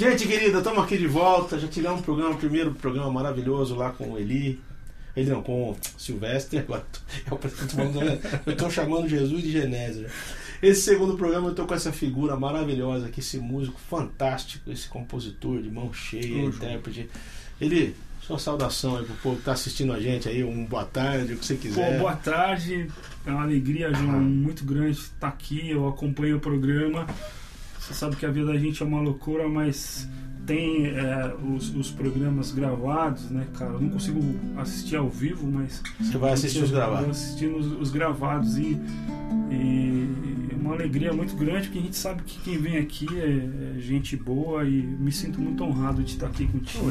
Gente querida, estamos aqui de volta. Já tivemos um programa, o primeiro programa maravilhoso lá com o Eli. Ele não, com o Silvestre. Agora eu estou chamando Jesus de Genésio. Esse segundo programa eu estou com essa figura maravilhosa aqui, esse músico fantástico, esse compositor de mão cheia, intérprete. Eli, sua saudação aí pro povo que está assistindo a gente aí, um boa tarde, o que você quiser. Pô, boa tarde, é uma alegria, João, muito grande estar aqui, eu acompanho o programa. Você sabe que a vida da gente é uma loucura, mas tem os programas gravados, né, cara? Eu não consigo assistir ao vivo, mas... Você vai assistir os gravados. Eu vou assistindo os gravados e é uma alegria muito grande, porque a gente sabe que quem vem aqui é gente boa e me sinto muito honrado de estar aqui contigo.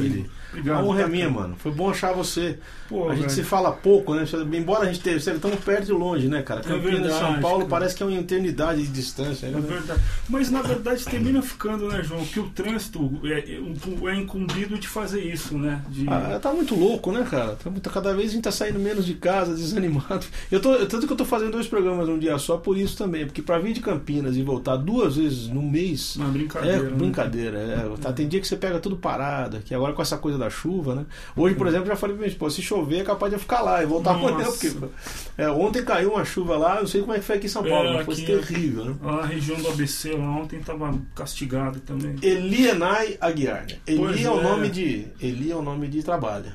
Obrigado. A honra é minha, mano. Foi bom achar você. Pô, a gente se fala pouco, né? Embora a gente esteja tão perto e longe, né, cara? Campinas, São Paulo, cara, parece que é uma eternidade de distância. É verdade. Mas, na verdade, termina ficando, né, João? Que o trânsito é incumbido de fazer isso, né? Tá muito louco, né, cara? Cada vez a gente tá saindo menos de casa, desanimado. Tanto que eu tô fazendo 2 programas num dia só por isso também, porque pra vir de Campinas e voltar 2 vezes no mês é brincadeira. Tem dia que você pega tudo parado aqui, agora com essa coisa da chuva, né? Hoje, por exemplo, já falei pra minha esposa, se chover é capaz de eu ficar lá e voltar amanhã, porque ontem caiu uma chuva lá, não sei como é que foi aqui em São Paulo, mas foi terrível, né? A região do ABC lá ontem tava castigado também. Elienai Aguiar, né? Eli é o nome de... Eli é o nome de trabalho.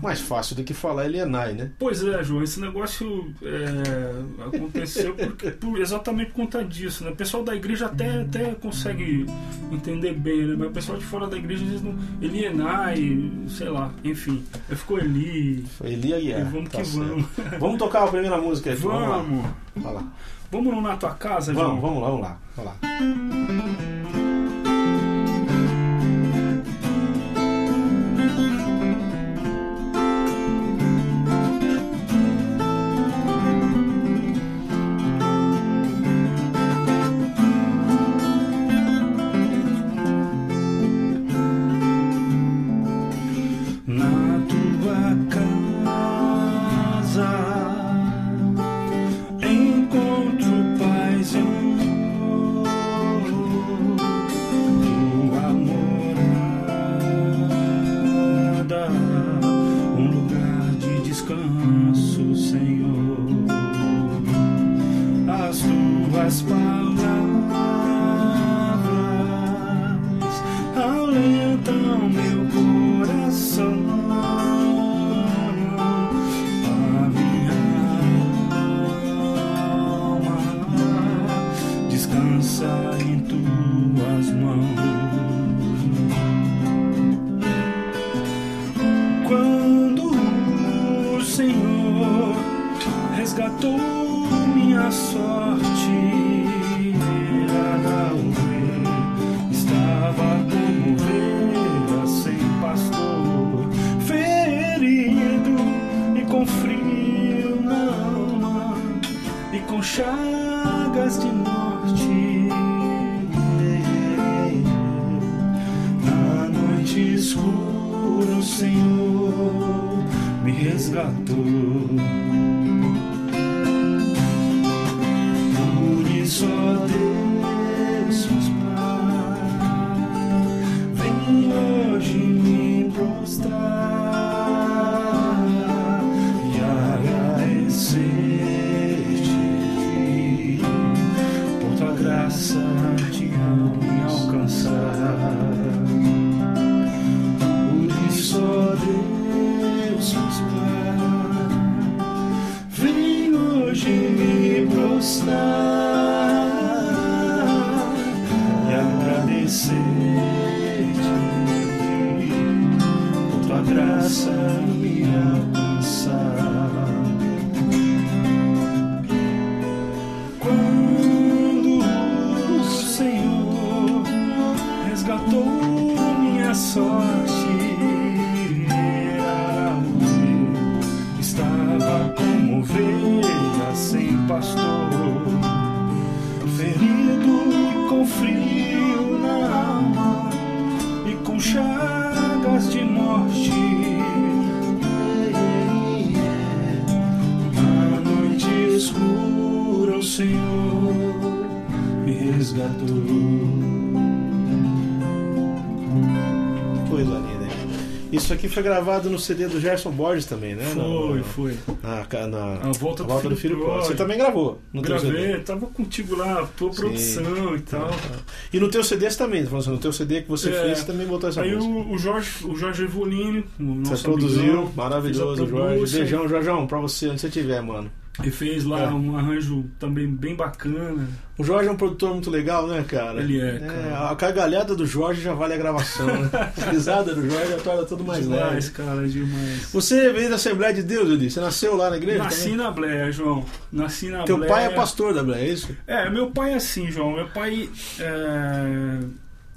Mais fácio do que falar Elienai, né? Pois é, João, esse negócio aconteceu exatamente por conta disso, né? O pessoal da igreja até consegue entender bem, né? Mas o pessoal de fora da igreja diz Elienai, sei lá, enfim. Eu fico Eli. Foi Elly Aguiar. Vamos que vamos. Vamos tocar a primeira música aí. Vamos. Vamos lá na tua casa, João? Vamos lá. Senhor me resgatou. Isso aqui foi gravado no CD do Gerson Borges também, né? Foi. Na volta do Filho Pródigo. Você também gravou? Gravei, tava contigo lá, pô, produção e tal. E no teu CD você também, falando assim, no teu CD que você fez, você também botou essa música. Aí o Jorge Evolini, o nosso você produziu, maravilhoso, Jorge. Beijão, Jorjão, pra você, onde você tiver, mano. Ele fez lá um arranjo também bem bacana. O Jorge é um produtor muito legal, né, cara? Ele é, cara. A gargalhada do Jorge já vale a gravação, né? A risada do Jorge já torna tudo mais leve. Demais, cara, demais. Você veio da Assembleia de Deus, Eli? Você nasceu lá na igreja? Nasci na Bleia, João. Nasci na Bleia. Teu pai é pastor da Bleia, é isso? É, meu pai é assim, João.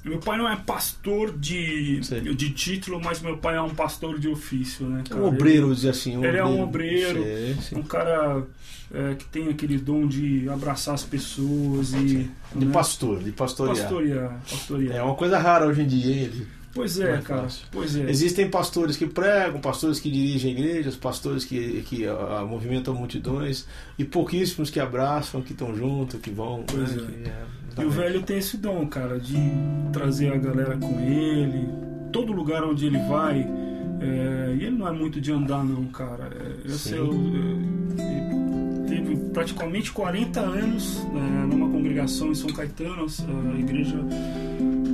Meu pai não é pastor de título, mas meu pai é um pastor de ofício, né, cara? Um obreiro, diz assim. Ele é um obreiro, sim. Um cara que tem aquele dom de abraçar as pessoas e... De pastor, de pastorear. Pastorear. É uma coisa rara hoje em dia, ele. Pois é, cara. Pois é. Existem pastores que pregam, pastores que dirigem igrejas, pastores que movimentam multidões, e pouquíssimos que abraçam, que estão junto, que vão. Pois né? E o velho tem esse dom, cara, de trazer a galera com ele, todo lugar onde ele vai. E ele não é muito de andar, não, cara. Teve praticamente 40 anos numa congregação em São Caetano, a igreja.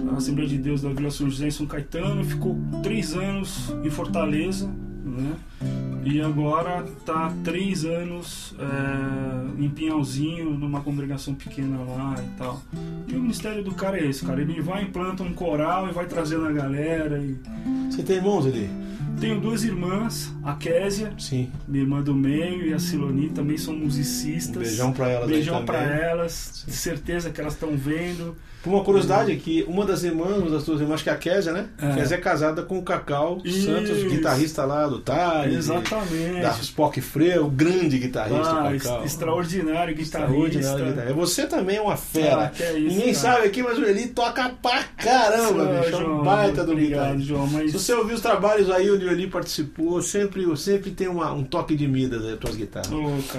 A Assembleia de Deus da Vila São José em São Caetano, ficou 3 anos em Fortaleza, né? E agora está 3 anos em Pinhalzinho, numa congregação pequena lá e tal. E o ministério do cara é esse, cara. Ele vai, implanta um coral e vai trazendo a galera. Você tem irmãos ali? Tenho 2 irmãs, a Kézia, sim, minha irmã do meio, e a Siloni, também são musicistas. Um beijão pra elas. Beijão pra elas, sim. Certeza que elas estão vendo. Uma curiosidade é que uma das irmãs, uma das tuas irmãs, que é a Kézia, né? Kézia é casada com o Cacau Santos, guitarrista lá do Tales. Exatamente. Da Spock Freo, grande guitarrista, Cacau. Extraordinário guitarrista. Você também é uma fera. Ninguém sabe aqui, mas o Eli toca pra caramba, bicho. É um baita do guitarrista. João, mas... Se você ouvir os trabalhos aí, o Eli participou, sempre tem um toque de Midas nas tuas guitarras.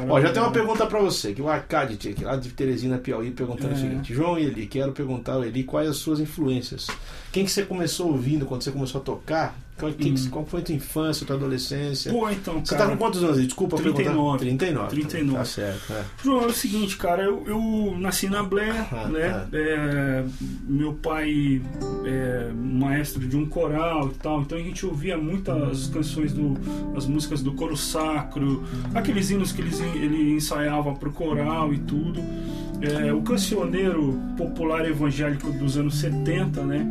Ó, já tem uma pergunta pra você, que o Arcade tinha aqui, lá de Teresina, Piauí, perguntando o seguinte: João e Eli, quero perguntar ao Eli quais as suas influências. Quem que você começou ouvindo quando você começou a tocar? Qual foi a tua infância, tua adolescência? Pô, então, cara... Você tá com quantos anos? Desculpa, 39. 39. Tá certo, João, é o seguinte, cara, eu nasci na Bleia, né? Meu pai é maestro de um coral e tal, então a gente ouvia muito as músicas do coro sacro, aqueles hinos que ele ensaiava pro coral e tudo. O cancioneiro popular evangélico dos anos 70, né?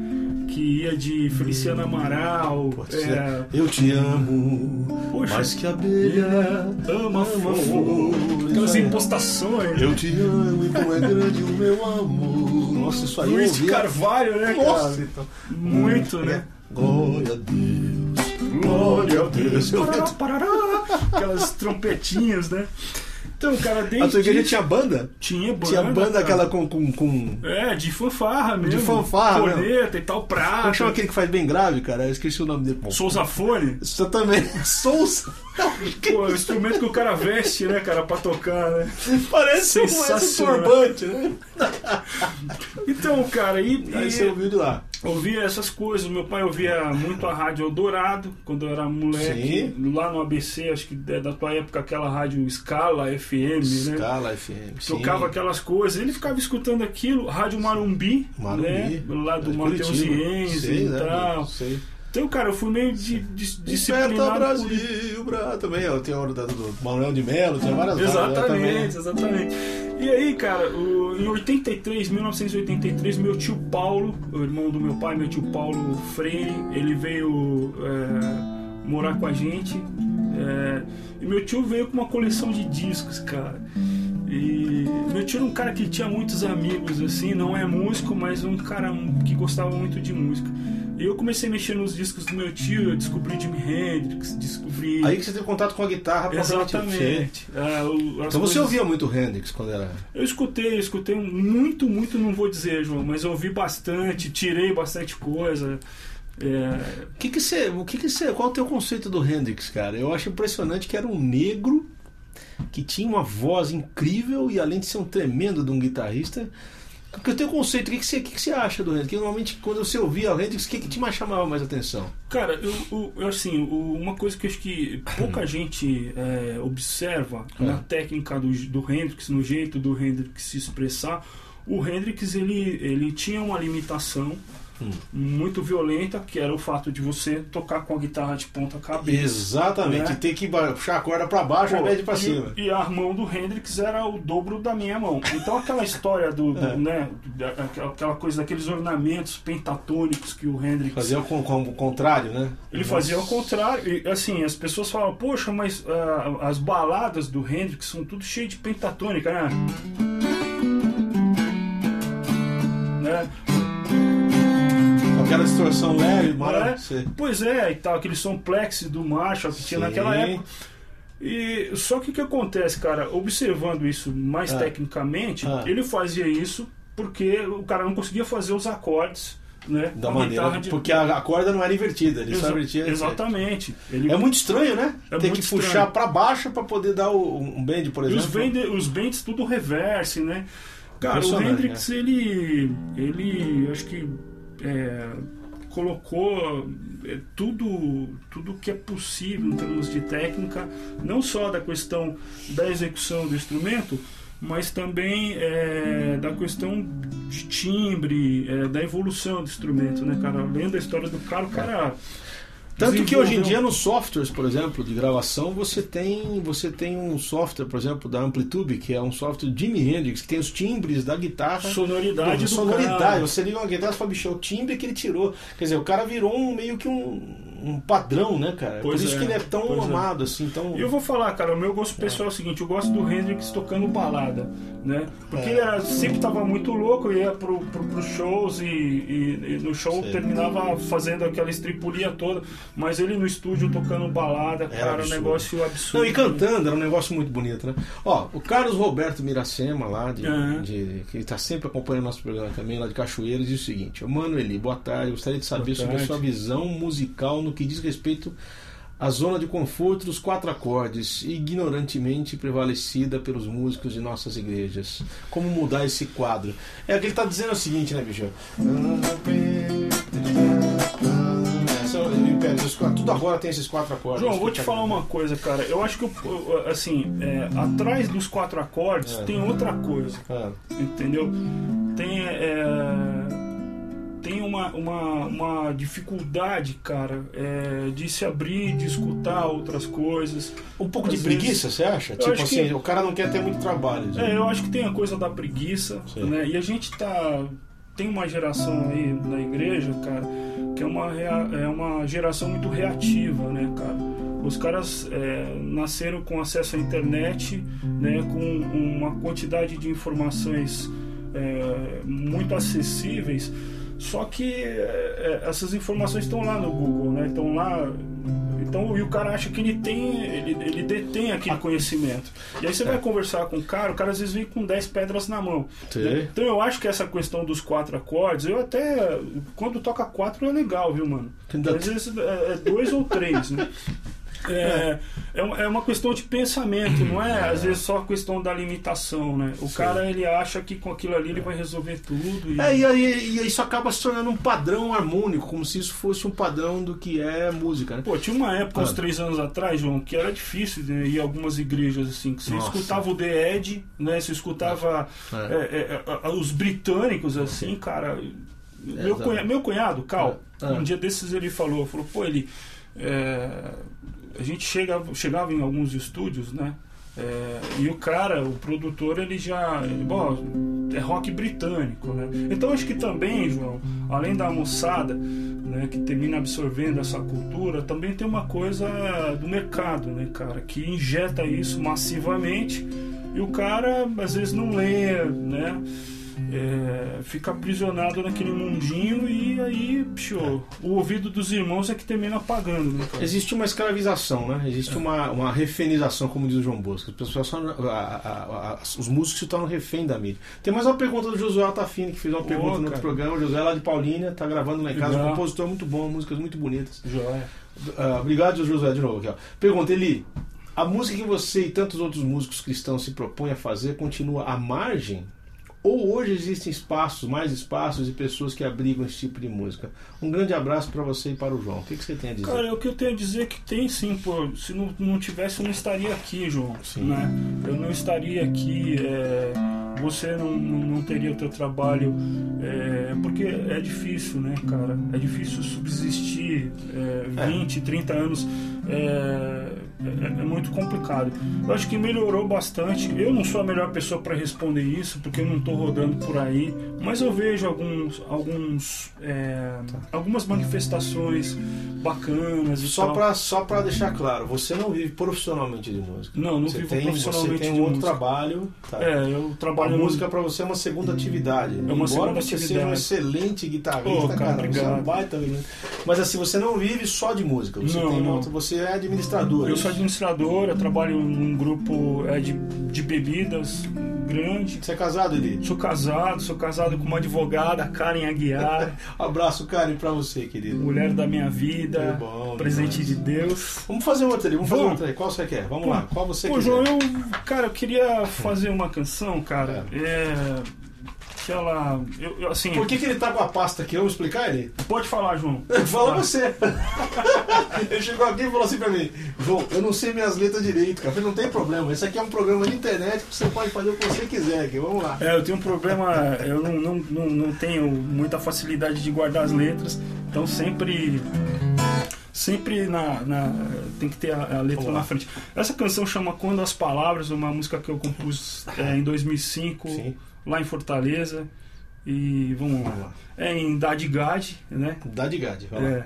Que ia de Feliciano Amaral. Eu te amo, mais que a abelha ama a flor. Aquelas impostações. Eu te amo e como é grande o meu amor. Nossa, isso aí. Luiz Carvalho, né, cara? Nossa, então. Muito, né? Glória a Deus, glória a Deus. Aquelas trompetinhas, né? Então, cara, a tua igreja tinha banda? Tinha banda, aquela com... de fanfarra mesmo. De fanfarra, né? Corneta e tal, prata. Como chama aquele que faz bem grave, cara? Eu esqueci o nome dele. Sousafone? Você também. Sousa? Pô, o instrumento que o cara veste, né, cara, pra tocar, né? Parece um turbante, né? Então, cara, aí você ouviu de lá? Ouvia essas coisas. Meu pai ouvia muito a Rádio Eldorado quando eu era moleque. Sim. Lá no ABC, acho que é da tua época, aquela Rádio Scala FM, né? Scala FM, tocava aquelas coisas. Ele ficava escutando aquilo. Rádio Marumbi. Né? Lá do Mateusiense e tal. Sei. Então, cara, eu fui meio disciplinado. Brasil, também, ó, tem a hora do Manuel de Melo, tem várias horas. Exatamente. E aí, cara, em 1983, meu tio Paulo, o irmão do meu pai, meu tio Paulo Freire, ele veio morar com a gente. E meu tio veio com uma coleção de discos, cara. E meu tio era um cara que tinha muitos amigos, assim, não é músico, mas um cara que gostava muito de música. E eu comecei a mexer nos discos do meu tio, eu descobri Jimi Hendrix, descobri... Aí que você teve contato com a guitarra. Exatamente. Então você ouvia muito Hendrix quando era... Eu escutei muito, não vou dizer, João, mas eu ouvi bastante, tirei bastante coisa... Qual é o teu conceito do Hendrix, cara? Eu acho impressionante que era um negro que tinha uma voz incrível e além de ser um tremendo de um guitarrista, Porque eu tenho um conceito, o que você acha do Hendrix? Que normalmente quando você ouvia o Hendrix, o que te chamava mais atenção? Cara, uma coisa que eu acho que pouca gente observa na técnica do Hendrix, no jeito do Hendrix se expressar. O Hendrix, ele tinha uma limitação muito violenta, que era o fato de você tocar com a guitarra de ponta cabeça. Exatamente, né? Ter que puxar a corda para baixo ao invés de para cima. E a mão do Hendrix era o dobro da minha mão. Então aquela história né, aquela coisa daqueles ornamentos pentatônicos que o Hendrix fazia o contrário, né? Ele fazia o contrário. E, assim, as pessoas falam, poxa, mas as baladas do Hendrix são tudo cheio de pentatônica, né? Aquela distorção leve, pois é, e tal, aquele som plexe do Marshall que tinha naquela época. E só que o que acontece, cara, observando isso mais tecnicamente, ele fazia isso porque o cara não conseguia fazer os acordes, né, da maneira, porque a corda não era invertida, ele só invertia. Exatamente. Ele... É muito estranho, né? Ter que puxar para baixo para poder dar um bend, por exemplo. Os bends tudo reverse, né? Cara, o Hendrix, ele acho que colocou tudo que é possível em termos de técnica, não só da questão da execução do instrumento, mas também da questão de timbre, da evolução do instrumento, né, cara? Além da história do cara, o cara... Tanto que hoje em dia nos softwares, por exemplo, de gravação, você tem um software, por exemplo, da Amplitude, que é um software do Jimi Hendrix, que tem os timbres da guitarra. Sonoridade. Você liga uma guitarra e fala, bicho, é o timbre que ele tirou. Quer dizer, o cara virou meio que um padrão, né, cara? Por isso que ele é tão amado, assim, tão... Eu vou falar, cara, o meu gosto pessoal é o seguinte, eu gosto do Hendrix tocando balada, né? Porque ele sempre tava muito louco, ia pros shows e no show terminava fazendo aquela estripulia toda. Mas ele no estúdio tocando balada, cara, um negócio absurdo. Não, e cantando, era um negócio muito bonito, né? Ó, o Carlos Roberto Miracema, lá que está sempre acompanhando nosso programa também, lá de Cachoeiras, diz o seguinte: Mano Eli, boa tarde, eu gostaria de saber sobre a sua visão musical no que diz respeito à zona de conforto dos quatro acordes, ignorantemente prevalecida pelos músicos de nossas igrejas. Como mudar esse quadro? É o que ele está dizendo, é o seguinte, né, bicho? Tudo agora tem esses quatro acordes. João, vou te falar uma coisa, cara. Eu acho que, atrás dos quatro acordes tem outra coisa. Entendeu? Tem uma dificuldade, cara, de se abrir, de escutar outras coisas. Um pouco de preguiça, você acha? Tipo assim, o cara não quer ter muito trabalho. Eu acho que tem a coisa da preguiça, né? E a gente tem uma geração aí na igreja, cara, que é uma geração muito reativa, né, cara? Os caras nasceram com acesso à internet, né, com uma quantidade de informações muito acessíveis, só que essas informações estão lá no Google, né? Estão lá... Então, e o cara acha que ele detém aquele conhecimento. E aí você vai conversar com o cara às vezes vem com 10 pedras na mão. Né? Então eu acho que essa questão dos quatro acordes, eu até, quando toca 4 é legal, viu, mano? Às vezes é 2 ou 3, né? É uma questão de pensamento, não é às vezes só a questão da limitação, né? O cara, ele acha que com aquilo ali ele vai resolver tudo e isso acaba se tornando um padrão harmônico, como se isso fosse um padrão do que é música, né? Pô, tinha uma época, uns 3 anos atrás, João, que era difícil, né? Ir algumas igrejas assim, que você escutava o The Edge, né? Você escutava os britânicos, assim, cara. Meu cunhado, Cal, um dia desses ele falou, pô, ele... A gente chegava em alguns estúdios, né? E o cara, o produtor, é rock britânico, né? Então acho que também, João, além da moçada, né, que termina absorvendo essa cultura, também tem uma coisa do mercado, né, cara? Que injeta isso massivamente e o cara às vezes não lê, né? Fica aprisionado naquele mundinho e aí, o ouvido dos irmãos é que termina apagando, né, cara? Existe uma escravização, né? Existe uma refenização, como diz o João Bosco. As pessoas os músicos se tornam refém da mídia. Tem mais uma pergunta do Josué Altafini, que fez uma pergunta no outro programa. O Josué lá de Paulínia, tá gravando lá em casa, um compositor muito bom, músicas muito bonitas. Obrigado, Josué, de novo aqui, ó. Pergunta, Eli: a música que você e tantos outros músicos cristãos se propõem a fazer continua à margem ou hoje existem espaços, mais espaços e pessoas que abrigam esse tipo de música? Um grande abraço para você e para o João. O que que você tem a dizer? Cara, o que eu tenho a dizer é que tem sim, pô. Se não tivesse, eu não estaria aqui, João. Sim. Né? Eu não estaria aqui, você não teria o teu trabalho, porque é difícil, né, cara? É difícil subsistir 20, 30 anos... É muito complicado. Eu acho que melhorou bastante. Eu não sou a melhor pessoa para responder isso, porque eu não estou rodando por aí, mas eu vejo algumas manifestações bacanas e só tal. Só para deixar claro, você não vive profissionalmente de música? Não vivo profissionalmente. Você tem um outro trabalho, tá? Eu trabalho. A música para você é uma segunda atividade. É uma segunda atividade. Embora você seja um excelente guitarrista, cara, você é um baita, mas assim, você não vive só de música. Você tem uma outra. Você é administrador. Eu sou administrador, eu trabalho num grupo de bebidas grande. Você é casado, Eli? Sou casado com uma advogada, Karen Aguiar. Abraço, Karen, pra você, querido. Mulher da minha vida, presente de Deus. Vamos fazer outra, Eli, vamos fazer outra aí. Qual você quer? Vamos lá, qual você quer? João, eu queria fazer uma canção, cara, que ela... Eu, assim, por que ele tá com a pasta aqui? Vamos explicar, Eli? Pode falar, João. Fala você. Ele chegou aqui e falou assim pra mim: João, eu não sei minhas letras direito, cara. Eu falei, não tem problema, esse aqui é um programa de internet que você pode fazer o que você quiser aqui. Vamos lá. Eu tenho um problema, eu não tenho muita facilidade de guardar as letras, então sempre tem que ter a letra na frente. Essa canção chama Quando as Palavras, uma música que eu compus em 2005, sim, lá em Fortaleza. E vamos lá. É em Dadgad, né? Dadgad, vai lá.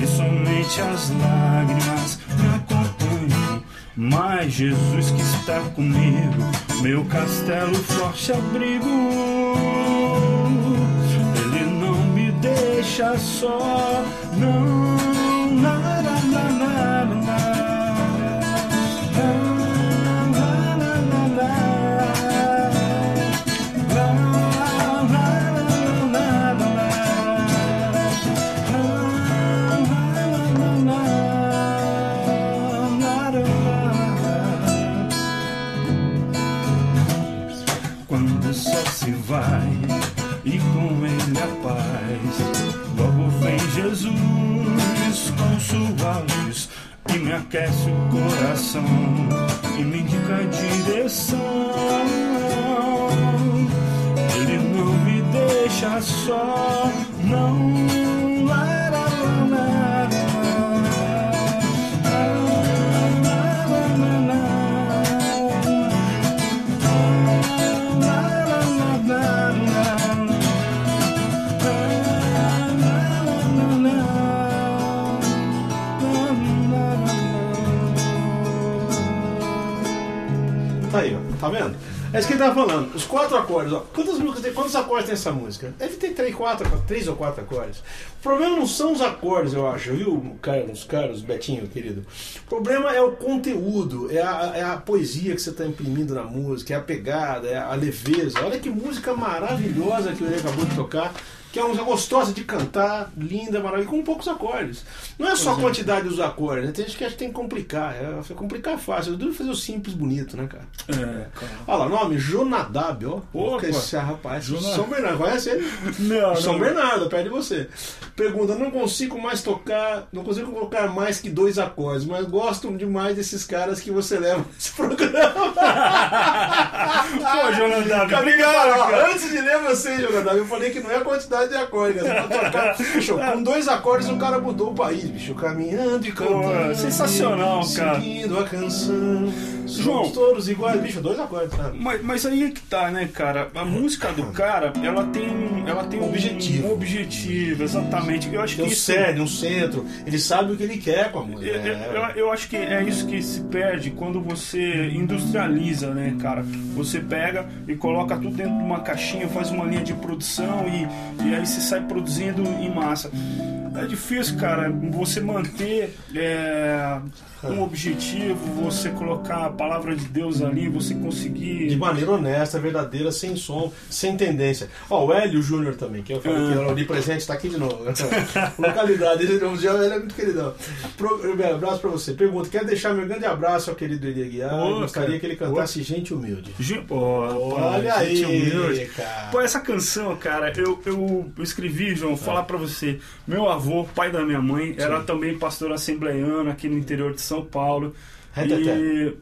E somente as lágrimas me acompanham, mas Jesus que está comigo, meu castelo forte abrigo, Ele não me deixa só, não, nada, nada, nada. Vai, e com ele a paz. Logo vem Jesus com sua luz e me aquece o coração e me indica a direção. Ele não me deixa só, não. Tá vendo? É isso que ele tava falando. Os quatro acordes, ó. Quantos acordes tem essa música? Deve ter três ou quatro acordes. O problema não são os acordes, eu acho, viu, Carlos, Betinho, querido? O problema é o conteúdo, é a poesia que você está imprimindo na música, é a pegada, é a leveza. Olha que música maravilhosa que o Eli acabou de tocar. Que é uma música gostosa de cantar, linda, maravilhosa, com poucos acordes. Não é só a quantidade dos acordes, né? Tem gente que acha que tem que complicar. Complicar é fácil. Eu devo fazer o simples bonito, né, cara? Cara. Olha lá, nome Jonadab, ó. Pô, esse rapaz. São Bernardo, conhece ele? Não. São Bernardo, perto de você. Pergunta: não consigo colocar mais que 2 acordes, mas gosto demais desses caras que você leva nesse programa. Pô, Jonadab. Antes de ler você, Jonadab, eu falei que não é a quantidade variedade de acordes. Bicho, com 2 acordes o cara mudou o país, bicho. Caminhando e cantando. Sensacional, cara. Seguindo a canção. Somos todos iguais, bicho, 2 acordes, cara. Mas aí é que tá, né, cara? A música do cara, ela tem um objetivo. Um objetivo, exatamente. Eu acho que isso... um centro. Ele sabe o que ele quer com a música. Eu acho que é isso que se perde quando você industrializa, né, cara? Você pega e coloca tudo dentro de uma caixinha, faz uma linha de produção e aí você sai produzindo em massa. É difícil, cara, você manter um objetivo, você colocar a palavra de Deus ali, você conseguir... De maneira honesta, verdadeira, sem som, sem tendência. Ó, o Hélio Júnior também, que eu falei que era ali presente, tá aqui de novo. Localidade, ele é muito queridão. Abraço pra você. Pergunta, quero deixar meu grande abraço ao querido Elly Aguiar. Gostaria que ele cantasse Gente Humilde. Olha aí, Gente Humilde, cara. Pô, essa canção, cara, eu escrevi, João, falar pra você. Meu avô, pai da minha mãe, era também pastor assembleiano aqui no interior de São Paulo. Reteté.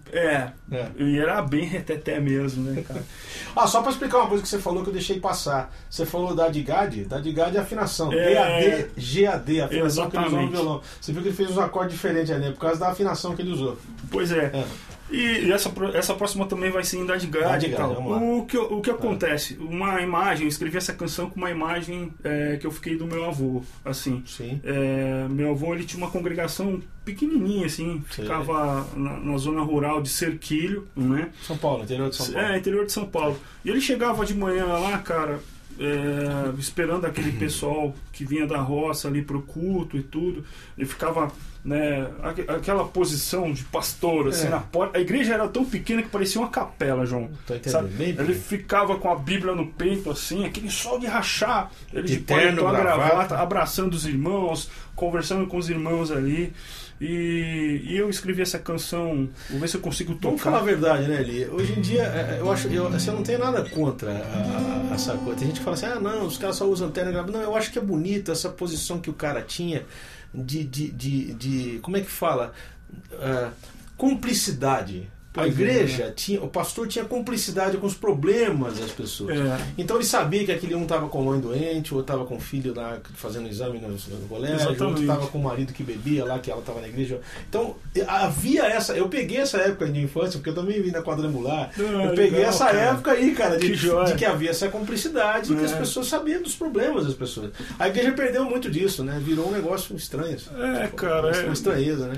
E era bem reteté mesmo, né, cara? Só pra explicar uma coisa que você falou que eu deixei passar. Você falou Dadgad. Dadgad é afinação. DAD, GAD, afinação que ele usou no violão. Você viu que ele fez uns acordes diferentes ali, por causa da afinação que ele usou. Pois é. E essa próxima também vai ser em Dadgad e tal. O que acontece? Uma imagem, eu escrevi essa canção com uma imagem que eu fiquei do meu avô, assim. Sim. Meu avô, ele tinha uma congregação pequenininha, assim, ficava na zona rural de Cerquilho, né? São Paulo, interior de São Paulo. Interior de São Paulo. E ele chegava de manhã lá, cara, esperando aquele pessoal que vinha da roça ali pro culto e tudo. Ele ficava... Né, aquela posição de pastor assim, na porta. A igreja era tão pequena que parecia uma capela, João. Sabe? Ele ficava com a Bíblia no peito, assim, aquele sol de rachar, ele de terno, gravata, abraçando os irmãos, conversando com os irmãos ali. E eu escrevi essa canção. Vou ver se eu consigo tocar. Vamos falar a verdade, né, Eli? Hoje em dia, eu acho que você não tem nada contra essa coisa. Tem gente que fala assim: ah, não, os caras só usam terno e gravata. Não, eu acho que é bonita essa posição que o cara tinha. Como é que fala? Cumplicidade. A igreja tinha, o pastor tinha cumplicidade com os problemas das pessoas. Então ele sabia que aquele um estava com a mãe doente, o outro estava com o filho lá fazendo exame no colégio, o outro estava com o marido que bebia lá, que ela estava na igreja. Então havia essa. Eu peguei essa época de infância, porque eu também vim na quadrangular. Eu peguei essa época aí, cara, de que havia essa cumplicidade, que as pessoas sabiam dos problemas das pessoas. A igreja perdeu muito disso, né? Virou um negócio estranho. Uma estranheza, né?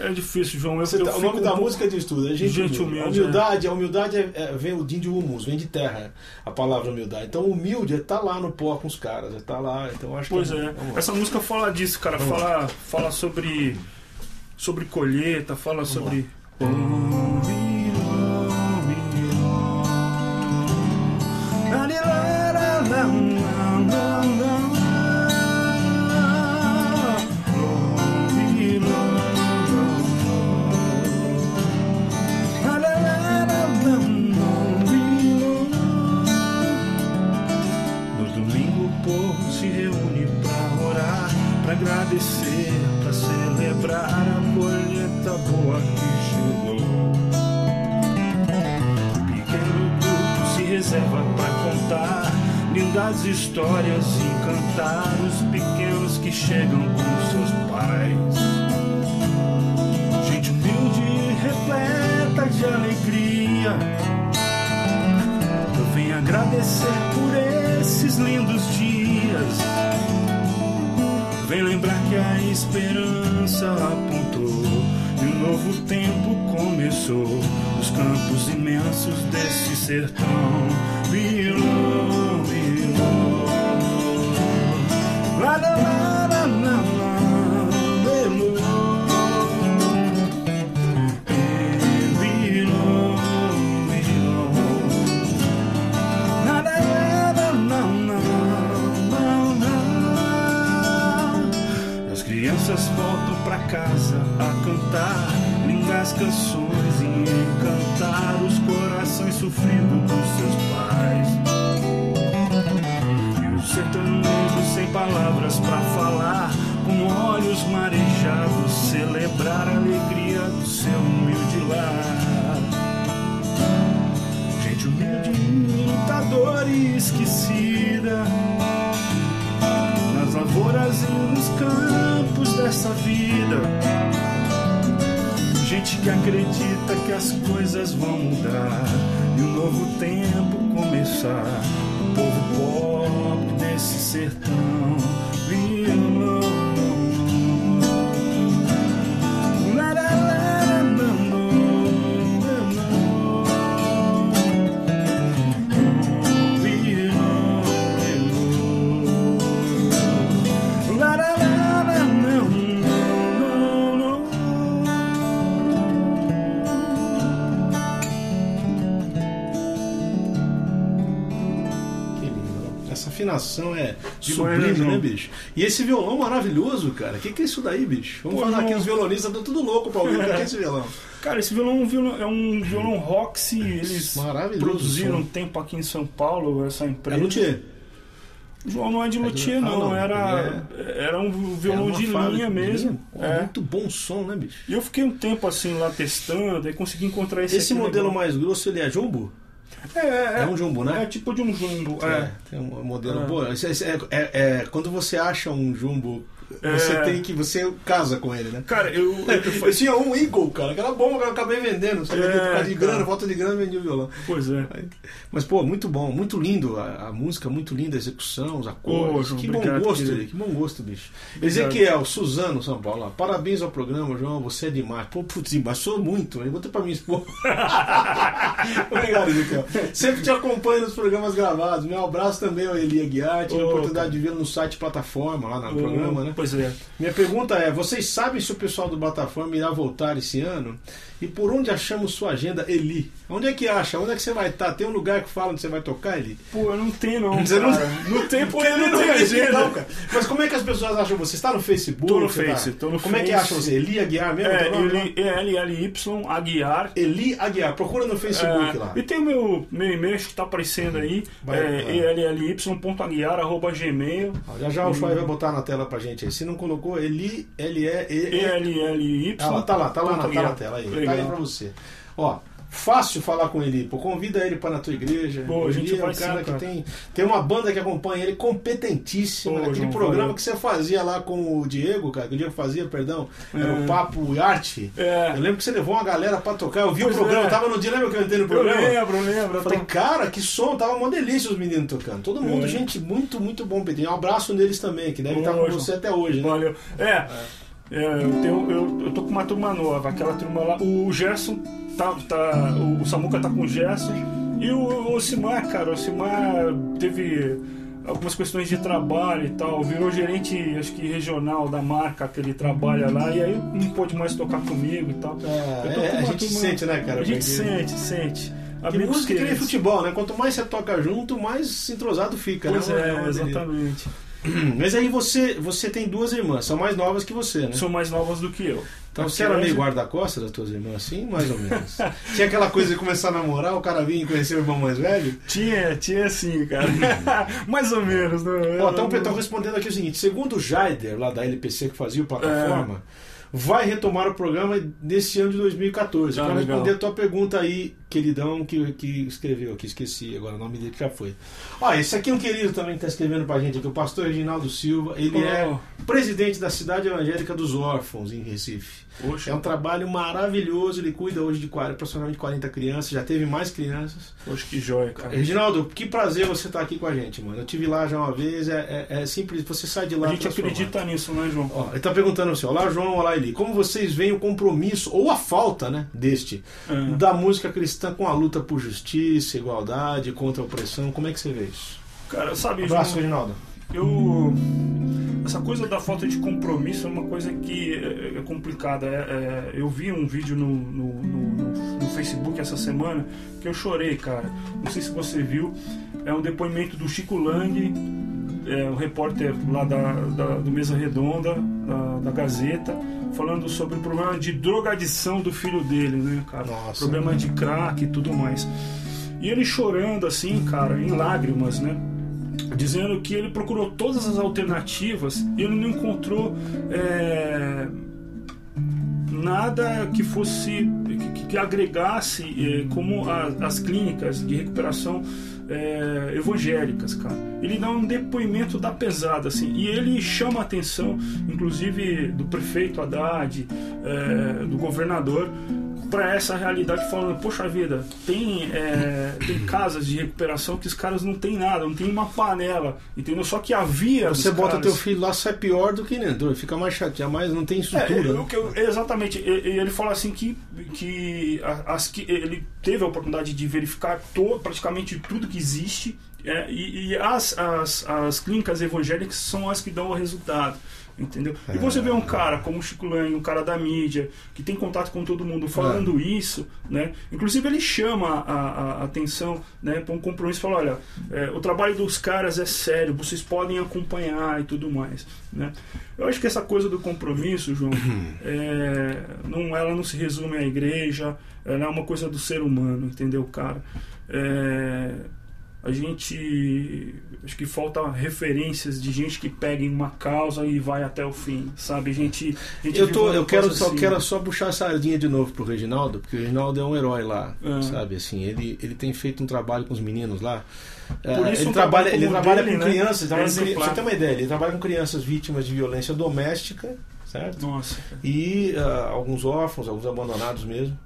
É difícil, João. O nome da música é de estudo. Gente humilde. A humildade vem o din de humus, vem de terra, a palavra humildade. Então humilde é estar lá no pó com os caras, é estar lá. Então acho essa música fala disso, cara. Fala sobre colheita, fala sobre. Agradecer pra celebrar a colheita boa que chegou. Um pequeno grupo se reserva pra contar lindas histórias e cantar os pequenos que chegam com seus pais. Gente humilde e repleta de alegria, eu venho agradecer por esses lindos dias. Vem lembrar que a esperança apontou e um novo tempo começou. Os campos imensos desse sertão virou, virou. Lá, lá, lá, lá, lá. Volto pra casa a cantar lindas canções e encantar os corações sofridos dos seus pais. E o sertanejo sem palavras pra falar, com olhos marejados, celebrar a alegria do seu humilde lar. Gente humilde, lutadora e esquecida, que acredita que as coisas vão mudar e um novo tempo começar. O povo pobre desse sertão violão. Afinação é sublime, né, bicho? E esse violão maravilhoso, cara, o que é isso daí, bicho? Vamos falar aqui, os violonistas estão tudo louco pra ouvir, o que é esse violão? Cara, esse violão é um violão Roxy, eles produziram um tempo aqui em São Paulo, essa empresa. É luthier? João não é de luthier, não, era um violão de linha mesmo. É muito bom som, né, bicho? E eu fiquei um tempo assim lá testando, aí consegui encontrar esse modelo mais grosso, ele é jumbo? É um jumbo, né? É tipo de um jumbo. Tem um modelo boa. Quando você acha um jumbo, você tem que. Você casa com ele, né? Cara, eu tinha um Eagle, cara, que era bom, eu acabei vendendo. Você de grana, volta de grana, vendi o violão. Pois é. Mas, pô, muito bom, muito lindo a música, muito linda a execução, os acordes. João, que obrigado, bom gosto, que bom gosto, bicho. Obrigado. Ezequiel, Suzano, São Paulo, parabéns ao programa, João, você é demais. Pô, putz, embaixou muito, eu vou ter pra minha esposa. Obrigado, Ezequiel. Sempre te acompanho nos programas gravados. Meu abraço também ao Elly Aguiar. Tive a oportunidade de vê-lo no site Plataforma, lá no programa, né? Pois é. Minha pergunta é: vocês sabem se o pessoal do Plataforma irá voltar esse ano? E por onde achamos sua agenda, Eli? Onde é que acha? Onde é que você vai estar? Tem um lugar que fala onde você vai tocar, Eli? Pô, eu não tenho, não. Você não tem, pô, eu não tenho agenda, não, cara. Mas como é que as pessoas acham você? Você está no Facebook? Tô no Face. Tá? Tô no como Face. É que acham você? Elly Aguiar mesmo? Elly Aguiar. Elly Aguiar. Procura no Facebook lá. E tem o meu e-mail que tá aparecendo aí, elly.aguiar@gmail. Já o Choi vai botar na tela pra gente aí. Se não colocou, Eli, Elly. Tá lá na tela aí. Legal. Tá aí pra você. Ó, fácil falar com ele, pô. Convida ele pra na tua igreja. Pô, a gente vai sim, cara, que tem uma banda que acompanha ele, competentíssima. Aquele programa que você fazia lá com o Diego, cara, que o Diego fazia, perdão, era o Papo e Arte. Eu lembro que você levou uma galera pra tocar. Eu vi o programa, tava no dia, lembra que eu entrei no programa? Eu lembro. Falei, cara, que som, tava uma delícia os meninos tocando. Todo mundo, gente, muito, muito bom, Pedrinho. Um abraço neles também, que deve estar com você até hoje, né? Valeu. Eu tô com uma turma nova, aquela turma lá. O Gerson o Samuca tá com o Gerson. E o Simar, cara, o Simar teve algumas questões de trabalho e tal, virou gerente, acho que regional da marca que ele trabalha lá, e aí não pôde mais tocar comigo e tal. A gente sente, né, cara? A gente sente. Que música que nem futebol, né? Quanto mais você toca junto, mais entrosado fica, pois né? Exatamente. Mas aí você tem duas irmãs, são mais novas que você, né? São mais novas do que eu. Então você era meio guarda-costas das tuas irmãs, assim, mais ou menos. Tinha aquela coisa de começar a namorar, o cara vinha e conhecer o irmão mais velho? Tinha sim, cara. Mais ou menos. Então o Petão respondendo aqui o seguinte: segundo o Jaider, lá da LPC, que fazia o Plataforma, vai retomar o programa nesse ano de 2014. Para responder a tua pergunta aí, queridão, que escreveu aqui, esqueci agora o nome dele, que já foi. Ó, esse aqui é um querido também que está escrevendo pra gente aqui, o pastor Reginaldo Silva. Ele é presidente da Cidade Evangélica dos Órfãos, em Recife. Poxa. É um trabalho maravilhoso, ele cuida hoje de aproximadamente 40 crianças, já teve mais crianças. Poxa, que joia, cara. Reginaldo, que prazer você estar aqui com a gente, mano. Eu estive lá já uma vez, é simples, você sai de lá. A gente acredita nisso, né, João? Ó, ele está perguntando assim: olá, João, olá, Eli. Como vocês veem o compromisso, ou a falta, né, da música cristã com a luta por justiça, igualdade, contra a opressão? Como é que você vê isso? Cara, sabe, João, abraço, Reginaldo. Essa coisa da falta de compromisso é uma coisa que é complicada. Eu vi um vídeo no Facebook essa semana que eu chorei, cara. Não sei se você viu. É um depoimento do Chico Lange, um repórter lá do Mesa Redonda, da Gazeta, falando sobre o problema de drogadição do filho dele, né, cara? Nossa, problema de crack e tudo mais. E ele chorando assim, cara, em lágrimas, né? Dizendo que ele procurou todas as alternativas e ele não encontrou nada que fosse que agregasse como as clínicas de recuperação evangélicas, cara. Ele dá um depoimento da pesada, assim, e ele chama a atenção, inclusive, do prefeito Haddad, do governador, para essa realidade, falando, poxa vida, tem casas de recuperação que os caras não tem nada, não tem uma panela, entendeu? Só que havia. Você bota caras... teu filho lá, só é pior do que dentro, fica mais chateado, mas não tem estrutura. Exatamente, ele fala assim que ele teve a oportunidade de verificar praticamente tudo que existe, as clínicas evangélicas são as que dão o resultado. Entendeu? E você vê um cara como o Chico Lange, um cara da mídia, que tem contato com todo mundo, falando isso, né? Inclusive ele chama a atenção, né, para um compromisso, fala, olha, o trabalho dos caras é sério, vocês podem acompanhar e tudo mais, né? Eu acho que essa coisa do compromisso, João, ela não se resume à igreja, ela é uma coisa do ser humano, entendeu, cara? A gente... acho que falta referências de gente que pega em uma causa e vai até o fim, sabe? A gente eu quero só puxar essa linha de novo pro Reginaldo, porque o Reginaldo é um herói lá, sabe? Assim, ele tem feito um trabalho com os meninos lá. Por isso ele trabalha com crianças, né? Você tem uma ideia, ele trabalha com crianças vítimas de violência doméstica, certo? Nossa. E alguns órfãos, alguns abandonados mesmo.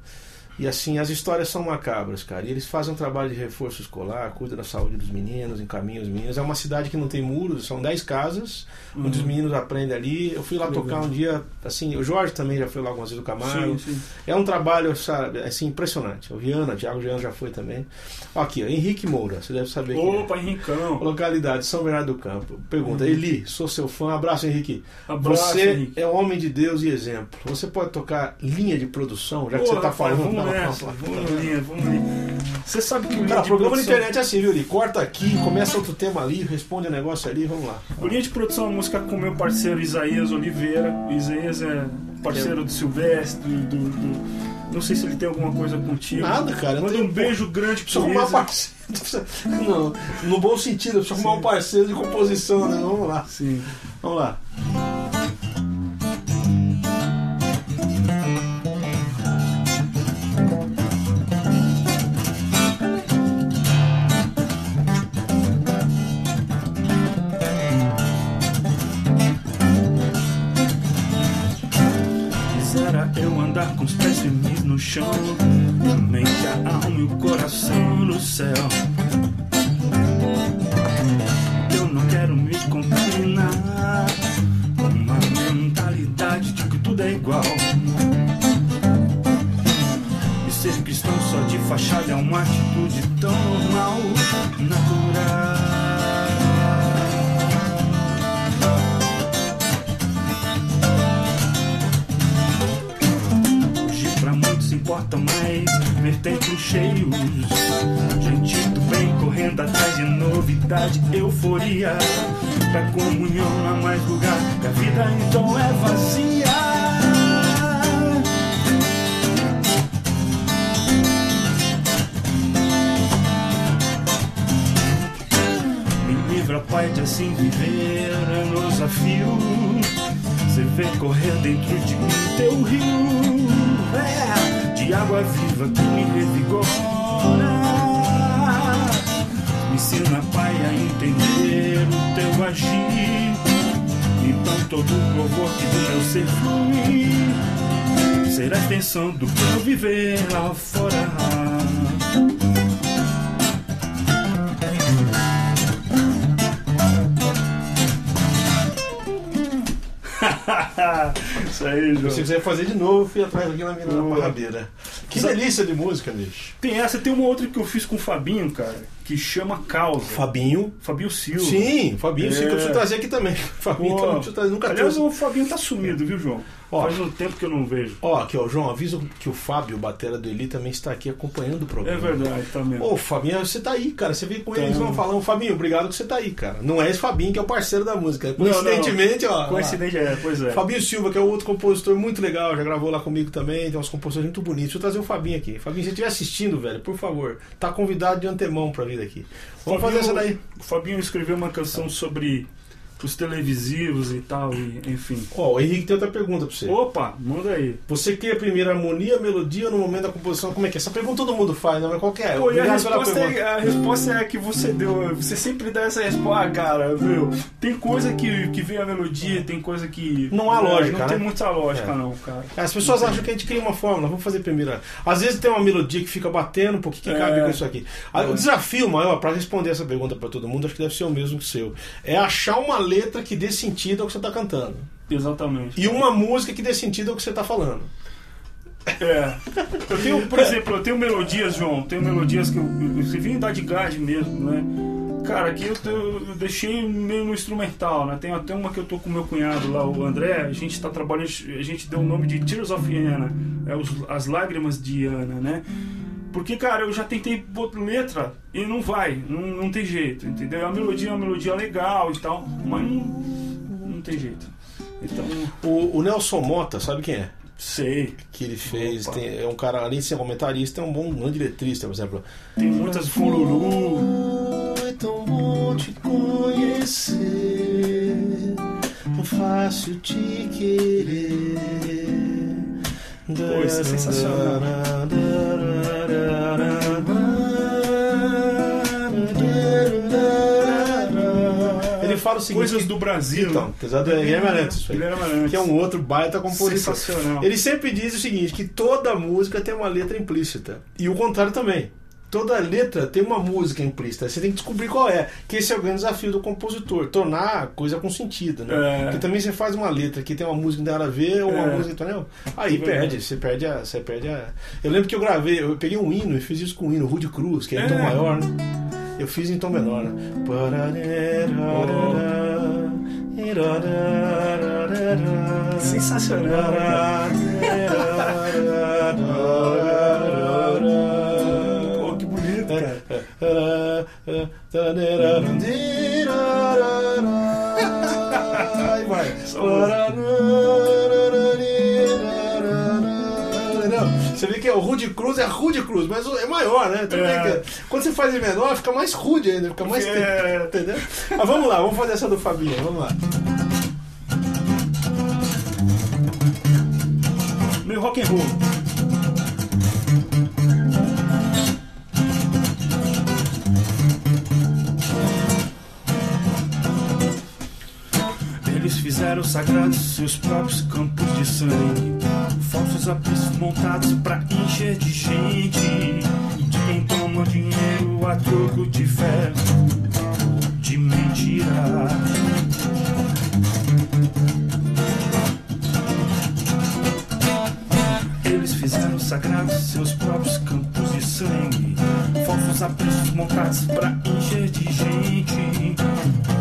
E assim, as histórias são macabras, cara. E eles fazem um trabalho de reforço escolar, cuidam da saúde dos meninos, encaminham os meninos. É uma cidade que não tem muros, são 10 casas, onde os meninos aprendem ali. Eu fui lá tocar um dia, assim, o Jorge também já foi lá algumas vezes do Camargo. Sim, sim. É um trabalho, sabe, assim, impressionante. O Thiago Viana já foi também. Aqui, ó, Henrique Moura, você deve saber. Opa, que é. Henricão. Localidade, São Bernardo do Campo. Pergunta, Eli, sou seu fã. Abraço, Henrique. Abraço, você Henrique. É homem de Deus e exemplo. Você pode tocar linha de produção, já que você tá falando... Vamos lá. Você sabe que o cara, programa na internet é assim, viu? Ele corta aqui, começa outro tema ali, responde um negócio ali, vamos lá. O Linha de Produção é uma música com meu parceiro Isaías Oliveira. O Isaías é parceiro do Silvestre, não sei se ele tem alguma coisa contigo. Nada, cara. Manda um beijo grande pro Isaías. Não, no bom sentido, eu preciso arrumar um parceiro de composição, né? Vamos lá. Sim. Vamos lá. Com os pés firmes no chão, mente, a alma e o coração no céu. Eu não quero me confinar uma mentalidade de que tudo é igual. E ser cristão só de fachada é uma atitude tão mal natural. Importa mais vertentes cheios, gente do bem correndo atrás de novidade, euforia. Pra comunhão há mais lugar, que a vida então é vazia. Me livra, Pai, de assim viver no desafio. Você vê correr dentro de mim teu rio. De água viva que me revigora. Me ensina, Pai, a entender o teu agir. Então todo o louvor que do meu ser fluir será a extensão do que eu viver lá fora. Isso aí, João. Se você quiser fazer de novo, eu fui atrás aqui na barrabeira. Que delícia de música, bicho. Tem uma outra que eu fiz com o Fabinho, cara, que chama Causa. Fabinho Silva. Sim, Fabinho Silva, que eu preciso trazer aqui também. Fabinho, que eu preciso trazer, nunca aliás, trouxe. O Fabinho tá sumido, viu, João? Faz um tempo que eu não vejo. Aqui, João, aviso que o Fábio, batera do Eli, também está aqui acompanhando o programa. É verdade, tá mesmo. Fabinho, você tá aí, cara. Você veio com eles, vão falando, Fabinho, obrigado que você tá aí, cara. Não é esse Fabinho que é o parceiro da música. Coincidentemente, não. Coincidente, pois é. Fabinho Silva, que é outro compositor muito legal, já gravou lá comigo também, tem umas composições muito bonitas. Deixa eu trazer o Fabinho aqui. Fabinho, se você estiver assistindo, velho, por favor, tá convidado de antemão pra vir aqui. Vamos fazer essa daí. O Fabinho escreveu uma canção sobre pros televisivos e tal, e, enfim. Ó, o Henrique tem outra pergunta pra você. Opa, manda aí. Você quer primeiro a harmonia, a melodia ou no momento da composição? Como é que é? Essa pergunta todo mundo faz, não é? Qual que é? Pô, e a resposta é a que você deu. Você sempre dá essa resposta. Ah, cara, viu? Tem coisa que vem a melodia, tem coisa que... Não há lógica, não, né? Tem muita lógica, não, cara. As pessoas acham que a gente cria uma fórmula. Vamos fazer primeiro. Às vezes tem uma melodia que fica batendo, um pouquinho que cabe com isso aqui. O desafio maior, pra responder essa pergunta pra todo mundo, acho que deve ser o mesmo que o seu. É achar uma letra que dê sentido ao que você tá cantando. Exatamente. E uma música que dê sentido ao que você tá falando. É. Eu tenho, por exemplo, eu tenho melodias, João. Tenho melodias que eu vim em Dadgad mesmo, né? Cara, aqui eu deixei meio no instrumental, né? Tem até uma que eu tô com meu cunhado lá, o André. A gente tá trabalhando, a gente deu o nome de Tears of Anna, as lágrimas de Ana, né? Porque, cara, eu já tentei botar letra e não vai, não tem jeito, entendeu? É uma melodia legal e tal, mas não tem jeito. Então... O Nelson Mota, sabe quem é? Sei. Que ele fez, é um cara, além de ser comentarista, é um bom letrista, por exemplo. Tem muitas Fururu. Foi tão bom te conhecer, tão fácil te querer. Pô, isso é sensacional. Ele fala o seguinte: coisas do Brasil. Então, Guilherme Arantes, que é um outro baita compositor. Sensacional. Ele sempre diz o seguinte: que toda música tem uma letra implícita. E o contrário também. Toda letra tem uma música implícita. Você tem que descobrir qual é. Que esse é o grande desafio do compositor. Tornar a coisa com sentido, né? É. Porque também você faz uma letra que tem uma música que não tem nada a ver, ou uma música que não. Aí perde. Você perde a... Eu lembro que eu gravei, eu peguei um hino e fiz isso com um hino, Rude Cruz, que é em tom maior, né? Eu fiz em tom menor, né? Sensacional. Aí vai. Você vê que é o Rude Cruz, mas é maior, né? Quando você faz em menor, fica mais rude ainda, fica mais tempo, entendeu? Mas vamos lá, vamos fazer essa do Fabinho, vamos lá. Meio rock and roll. Fizeram sagrados seus próprios campos de sangue, falsos apriscos montados pra encher de gente, e de quem toma dinheiro a troco de fé, de mentira. Eles fizeram sagrados seus próprios campos de sangue, falsos apriscos montados pra encher de gente, e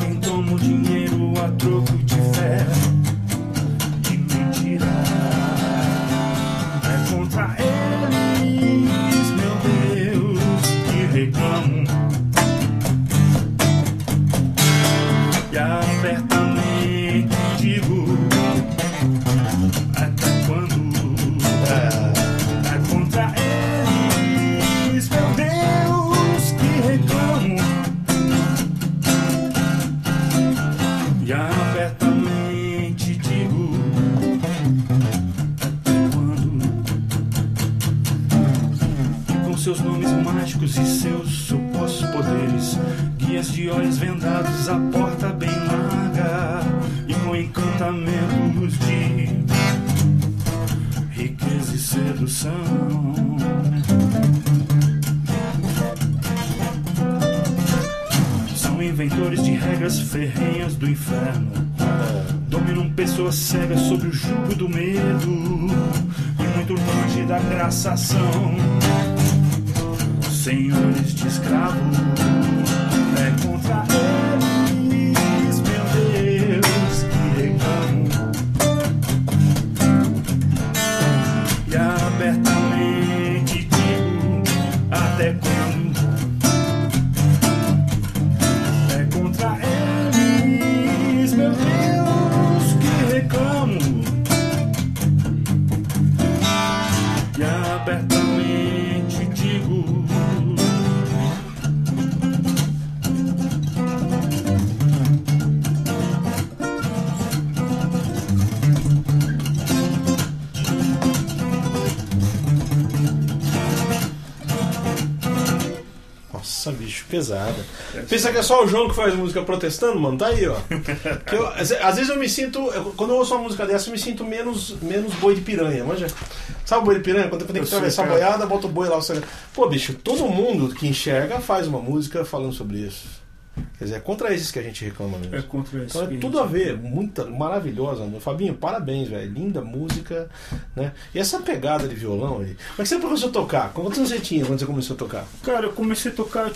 quem toma dinheiro a troco de fé, de mentira. É contra eles, meu Deus, que reclamam e abertamente digo: até quando? É contra eles, meu Deus, que reclamam e abertamente. Seus nomes mágicos e seus supostos poderes, guias de olhos vendados à porta bem larga, e com encantamentos de riqueza e sedução. São inventores de regras ferrenhas do inferno, dominam pessoas cegas sobre o jugo do medo, e muito longe da graçação. Senhores de escravos, é contra eles, meu Deus, que reclamo e abertamente digo: até quando? É contra eles, meu Deus, que reclamo e abertamente digo. nossa, bicho, pesada. Pensa que é só o João que faz música protestando, mano, tá aí, ó. Eu, às vezes eu me sinto, quando eu ouço uma música dessa, eu me sinto menos boi de piranha, manja. Sabe o boi de piranha? Quando eu tenho que atravessar a boiada, bota o boi lá, você... Pô, bicho, todo mundo que enxerga faz uma música falando sobre isso. Quer dizer, é contra esses que a gente reclama mesmo. É contra esses. Então é tudo a ver, muita, maravilhosa. Fabinho, parabéns, velho. Linda música, né? E essa pegada de violão aí. Mas você começou a tocar? Quantos anos você tinha quando você começou a tocar? Cara, eu comecei a tocar, eu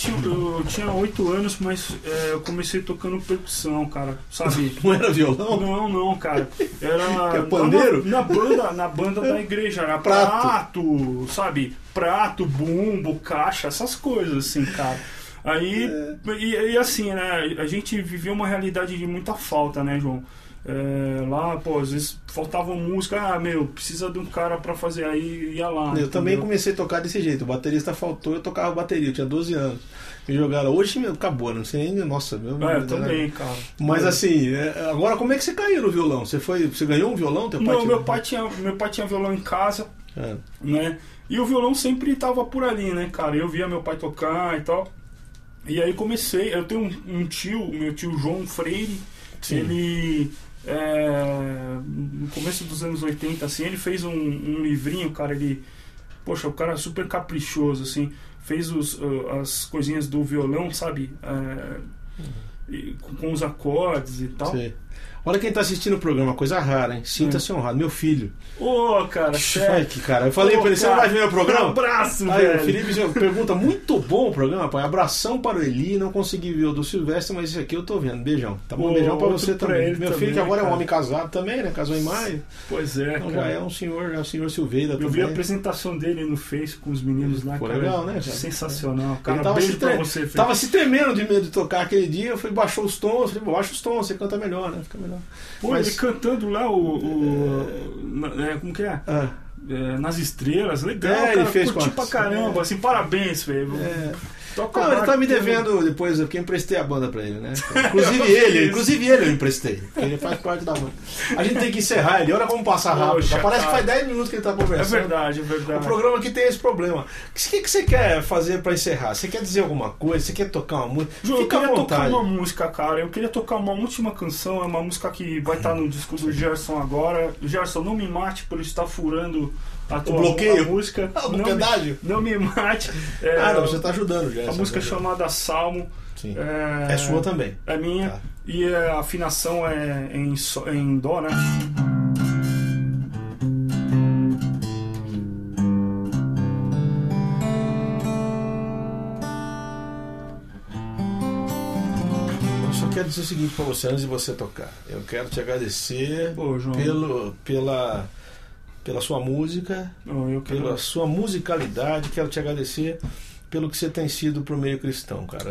tinha 8 anos, mas eu comecei tocando percussão, cara. Sabe? Não era violão? Não, cara. Era. É pandeiro? Na banda da igreja, era prato, sabe? Prato, bumbo, caixa, essas coisas, assim, cara. Aí, e assim, né, a gente vivia uma realidade de muita falta, né, João? Lá, pô, às vezes faltava música, precisa de um cara pra fazer, aí ia lá. Eu também comecei a tocar desse jeito, o baterista faltou, eu tocava bateria, eu tinha 12 anos. Me jogaram, hoje mesmo, acabou, não sei nem, nossa, meu... eu também, cara. Mas assim, agora como é que você caiu no violão? Você ganhou um violão? Não, meu pai tinha violão em casa, né, e o violão sempre tava por ali, né, cara, eu via meu pai tocar e tal... E aí comecei, eu tenho um tio, meu tio João Freire. Sim. Ele, no começo dos anos 80, assim, ele fez um livrinho, cara, o cara é super caprichoso, assim, fez as coisinhas do violão, sabe, com os acordes e tal. Sim. Olha quem tá assistindo o programa, coisa rara, hein? Sinta-se honrado, meu filho. Ô, cara, cheque, cara. Eu falei pra ele, você não vai ver meu programa? Um abraço, aí, velho. O Felipe pergunta, muito bom o programa, pai. Abração para o Eli, não consegui ver o do Silvestre, mas esse aqui eu tô vendo. Beijão. Tá bom, beijão pra você também. Meu filho, que agora é um homem casado também, né? Casou em maio. Pois é, então, cara. Já é um senhor, já é o senhor Silveira também. Eu vi a apresentação dele no Face com os meninos lá, cara. Legal, né? Sensacional. Cara, tava beijo pra você, Felipe. Tava se tremendo de medo de tocar aquele dia, eu fui, baixou os tons, falei, baixa os tons, você canta melhor, né? Fica melhor. Pô, mas... ele cantando lá como que é? Nas Estrelas, legal, cara, ele fez curti pra caramba, assim, parabéns, velho. Ele tá me devendo depois, porque eu emprestei a banda pra ele, né? Inclusive ele eu emprestei, porque ele faz parte da banda. A gente tem que encerrar ele, olha como passa rápido. Parece que faz 10 minutos que ele tá conversando. É verdade. O programa aqui tem esse problema. O que você quer fazer pra encerrar? Você quer dizer alguma coisa? Você quer tocar uma música? Ju, fica à vontade. Eu queria tocar uma música, cara. Eu queria tocar uma última canção, é uma música que vai estar no disco do Gerson agora. Gerson, não me mate por estar furando a música. Não me mate. Não, você tá ajudando já. A música é chamada Salmo. Sim. É sua também. É minha. Tá. E a afinação é em dó, né? Quero dizer o seguinte para você, antes de você tocar, eu quero te agradecer pela sua música, pela sua musicalidade, quero te agradecer pelo que você tem sido pro meio cristão, cara.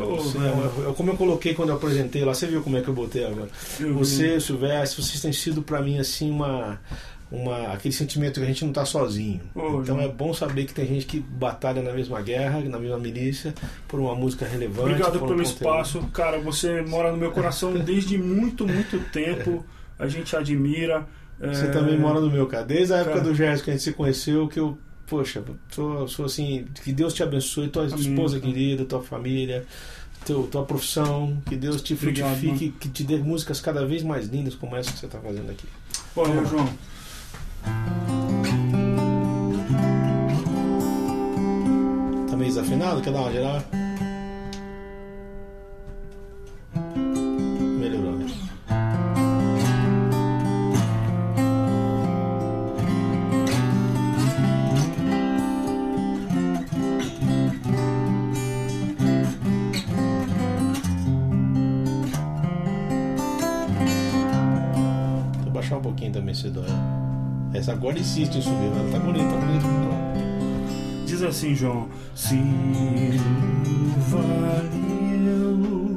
Como eu coloquei quando eu apresentei lá, você viu como é que eu botei agora? Você, Silvestre, vocês têm sido para mim assim aquele sentimento que a gente não tá sozinho. Então é bom saber que tem gente que batalha na mesma guerra, na mesma milícia, por uma música relevante. Obrigado pelo espaço, cara. Você mora no meu coração desde muito, muito tempo. A gente admira. Você também mora no meu, cara. Desde a época do Gerson que a gente se conheceu, que eu... Poxa, sou assim... Que Deus te abençoe, tua esposa querida, tua família... Tua profissão, que Deus te frutifique, que te dê músicas cada vez mais lindas como essa que você tá fazendo aqui. Olha, João... Tá meio desafinado? Quer dar uma geral? Melhorou, né? Vou baixar um pouquinho também, se dói. Essa agora insiste em subir, ela tá bonita, Diz assim, João: se no vale eu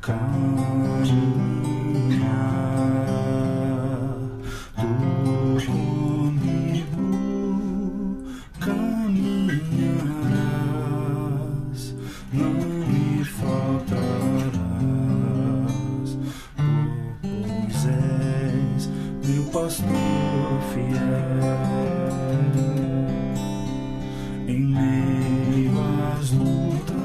caminhar, tu comigo caminharás, não me faltarás, pois és meu pastor. Em meio às lutas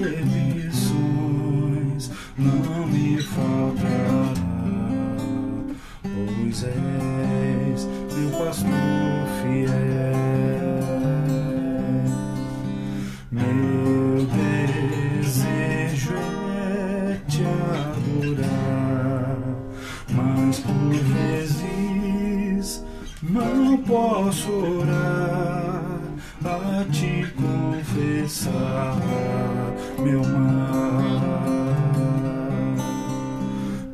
perdições não me faltará, pois és meu pastor fiel. Meu desejo é te adorar, mas por vezes não posso orar a te confessar meu mal.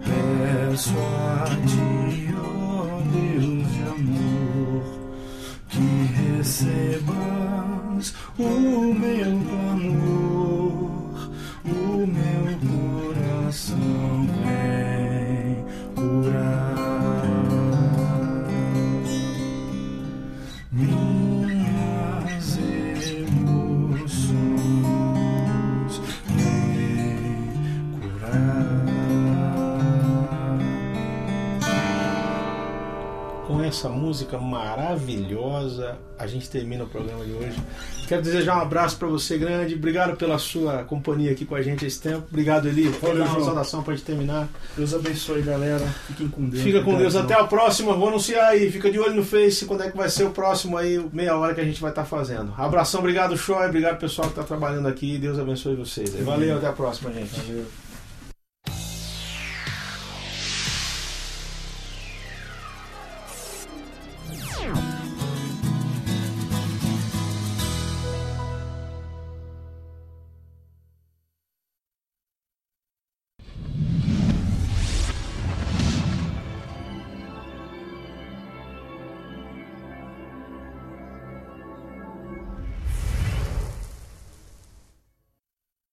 Peço a ti, ó Deus de amor, que recebas o meu clamor. O meu coração vem curar. Essa música maravilhosa, a gente termina o programa de hoje. Quero desejar um abraço para você grande, obrigado pela sua companhia aqui com a gente esse tempo. Obrigado, Eli. Pode dar uma saudação para a gente terminar. Deus abençoe, galera. Fiquem com Deus. Fica com Deus. Até a próxima. Vou anunciar aí. Fica de olho no Face quando é que vai ser o próximo aí, meia hora que a gente vai estar fazendo. Abração, obrigado, Show. Obrigado, pessoal que está trabalhando aqui. Deus abençoe vocês. Valeu, até a próxima, gente. Valeu.